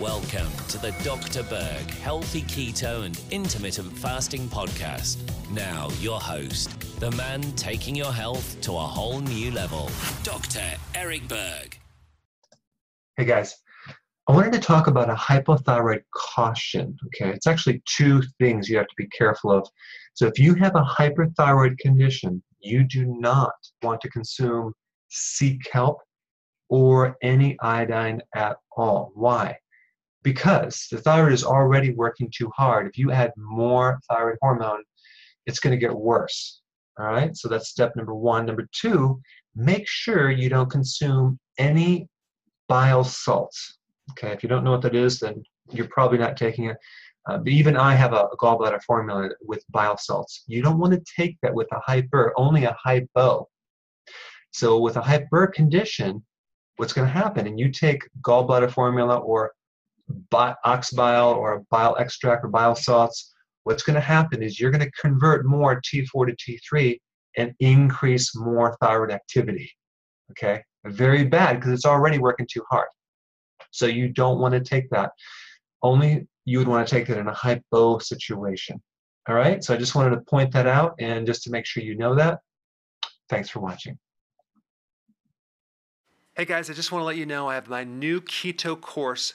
Welcome to the Dr. Berg Healthy Keto and Intermittent Fasting Podcast. Now your host, the man taking your health to a whole new level, Dr. Eric Berg. Hey guys, I wanted to talk about a hypothyroid caution, okay? It's actually two things you have to be careful of. So if you have a hyperthyroid condition, you do not want to consume sea kelp or any iodine at all. Why? Because the thyroid is already working too hard. If you add more thyroid hormone, it's going to get worse. All right, so that's step number one. Number two, make sure you don't consume any bile salts. Okay, if you don't know what that is, then you're probably not taking it. But even I have a gallbladder formula with bile salts. You don't want to take that with a hyper, only a hypo. So with a hyper condition, what's going to happen? And you take gallbladder formula or ox bile or bile extract or bile salts, what's going to happen is you're going to convert more T4 to T3 and increase more thyroid activity, okay? Very bad, because it's already working too hard. So you don't want to take that. Only you would want to take that in a hypo situation, all right? So I just wanted to point that out and just to make sure you know that. Thanks for watching. Hey guys, I just want to let you know I have my new keto course